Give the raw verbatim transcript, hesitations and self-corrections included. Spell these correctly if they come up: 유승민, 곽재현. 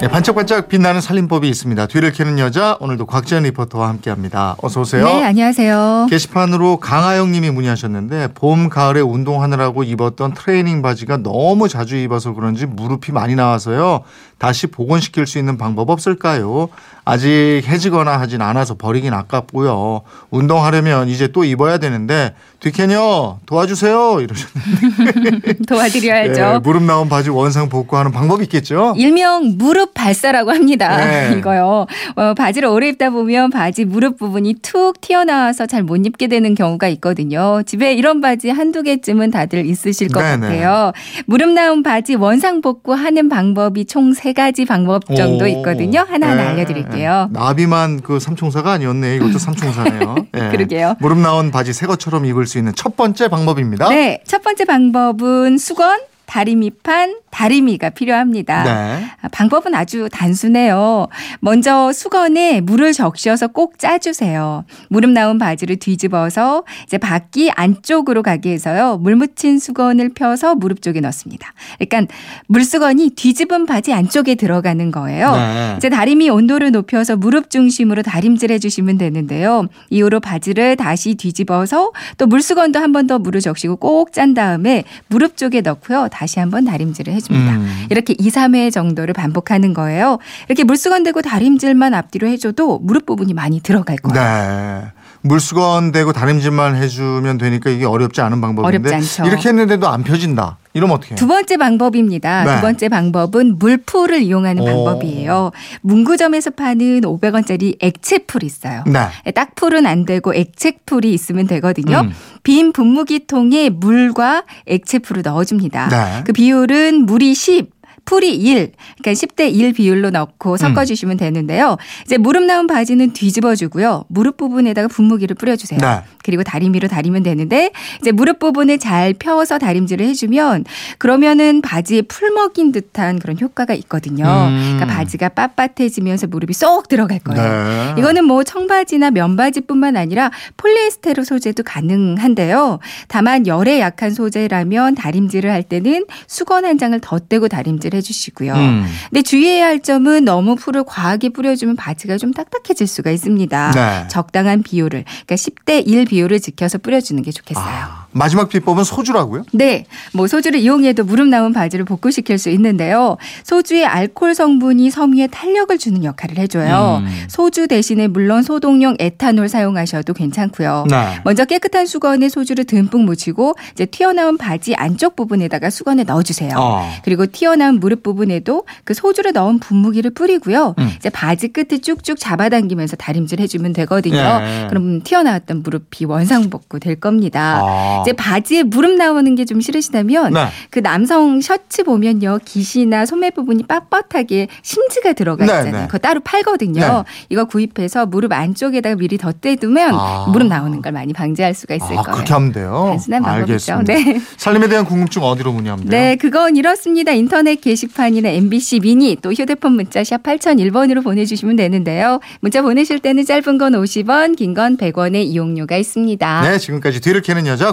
네, 반짝반짝 빛나는 살림법이 있습니다. 뒤를 캐는 여자, 오늘도 곽재현 리포터와 함께합니다. 어서 오세요. 네, 안녕하세요. 게시판으로 강아영 님이 문의하셨는데, 봄, 가을에 운동하느라고 입었던 트레이닝 바지가 너무 자주 입어서 그런지 무릎이 많이 나와서요. 다시 복원시킬 수 있는 방법 없을까요? 아직 해지거나 하진 않아서 버리긴 아깝고요. 운동하려면 이제 또 입어야 되는데 뒤캐녀 도와주세요 이러셨는데. 도와드려야죠. 네, 무릎 나온 바지 원상 복구하는 방법이 있겠죠? 일명 무릎 발사라고 합니다. 네. 이거요. 어, 바지를 오래 입다 보면 바지 무릎 부분이 툭 튀어나와서 잘 못 입게 되는 경우가 있거든요. 집에 이런 바지 한두 개쯤은 다들 있으실 것 네네. 같아요. 무릎 나온 바지 원상 복구하는 방법이 총 세 가지 방법 정도 있거든요. 하나하나 네. 알려드릴게요. 나비만 그 삼총사가 아니었네. 이것도 삼총사네요. 네. 그러게요. 무릎 나온 바지 새 것처럼 입을 수 있는 첫 번째 방법입니다. 네. 첫 번째 방법은 수건, 다리미판, 다리미가 필요합니다. 네. 방법은 아주 단순해요. 먼저 수건에 물을 적셔서 꼭 짜주세요. 무릎 나온 바지를 뒤집어서 이제 바퀴 안쪽으로 가게 해서요. 물 묻힌 수건을 펴서 무릎 쪽에 넣습니다. 그러니까 물수건이 뒤집은 바지 안쪽에 들어가는 거예요. 네. 이제 다리미 온도를 높여서 무릎 중심으로 다림질해 주시면 되는데요. 이후로 바지를 다시 뒤집어서 또 물수건도 한 번 더 물을 적시고 꼭 짠 다음에 무릎 쪽에 넣고요. 다시 한번 다림질을 해줍니다. 음. 이렇게 이, 삼 회 정도를 반복하는 거예요. 이렇게 물수건 대고 다림질만 앞뒤로 해줘도 무릎 부분이 많이 들어갈 거예요. 네. 물수건 대고 다림질만 해주면 되니까 이게 어렵지 않은 방법인데 어렵지 않죠. 이렇게 했는데도 안 펴진다. 이러면 어떻게 해요? 두 번째 방법입니다. 네. 두 번째 방법은 물풀을 이용하는 오. 방법이에요. 문구점에서 파는 오백 원짜리 액체풀 있어요. 네. 딱 풀은 안 되고 액체풀이 있으면 되거든요. 음. 빈 분무기통에 물과 액체풀을 넣어줍니다. 네. 그 비율은 물이 십. 풀이 일, 그러니까 십 대 일 비율로 넣고 섞어주시면 되는데요. 이제 무릎 나온 바지는 뒤집어주고요. 무릎 부분에다가 분무기를 뿌려주세요. 네. 그리고 다리미로 다리면 되는데 이제 무릎 부분에 잘 펴서 다림질을 해주면 그러면은 바지에 풀 먹인 듯한 그런 효과가 있거든요. 음. 그러니까 바지가 빳빳해지면서 무릎이 쏙 들어갈 거예요. 네. 이거는 뭐 청바지나 면바지뿐만 아니라 폴리에스테르 소재도 가능한데요. 다만 열에 약한 소재라면 다림질을 할 때는 수건 한 장을 덧대고 다림질 해주시고요. 음. 근데 주의해야 할 점은 너무 풀을 과하게 뿌려주면 바지가 좀 딱딱해질 수가 있습니다. 네. 적당한 비율을, 그러니까 십 대 일 비율을 지켜서 뿌려주는 게 좋겠어요. 아, 마지막 비법은 소주라고요? 네, 뭐 소주를 이용해도 무릎 나온 바지를 복구시킬 수 있는데요. 소주의 알코올 성분이 섬유에 탄력을 주는 역할을 해줘요. 음. 소주 대신에 물론 소독용 에탄올 사용하셔도 괜찮고요. 네. 먼저 깨끗한 수건에 소주를 듬뿍 묻히고 이제 튀어나온 바지 안쪽 부분에다가 수건에 넣어주세요. 어. 그리고 튀어나온 무릎 부분에도 그 소주를 넣은 분무기를 뿌리고요. 음. 이제 바지 끝을 쭉쭉 잡아당기면서 다림질 해주면 되거든요. 예. 그럼 튀어나왔던 무릎이 원상복구 될 겁니다. 아. 이제 바지에 무릎 나오는 게 좀 싫으시다면 네. 그 남성 셔츠 보면요. 깃이나 소매 부분이 빳빳하게 심지가 들어가 있잖아요. 네, 네. 그거 따로 팔거든요. 네. 이거 구입해서 무릎 안쪽에다가 미리 덧대두면 아. 무릎 나오는 걸 많이 방지할 수가 있을 아, 거예요. 그렇게 하면 돼요. 단순한 알겠습니다. 방법이죠. 네. 살림에 대한 궁금증 어디로 문의하면 돼요? 네. 그건 이렇습니다. 인터넷 게시판이나 엠비씨 미니 또 휴대폰 문자 샵 팔공공일 번으로 보내주시면 되는데요. 문자 보내실 때는 짧은 건 오십 원, 긴 건 백 원의 이용료가 있습니다. 네, 지금까지 뒤를 캐는 여자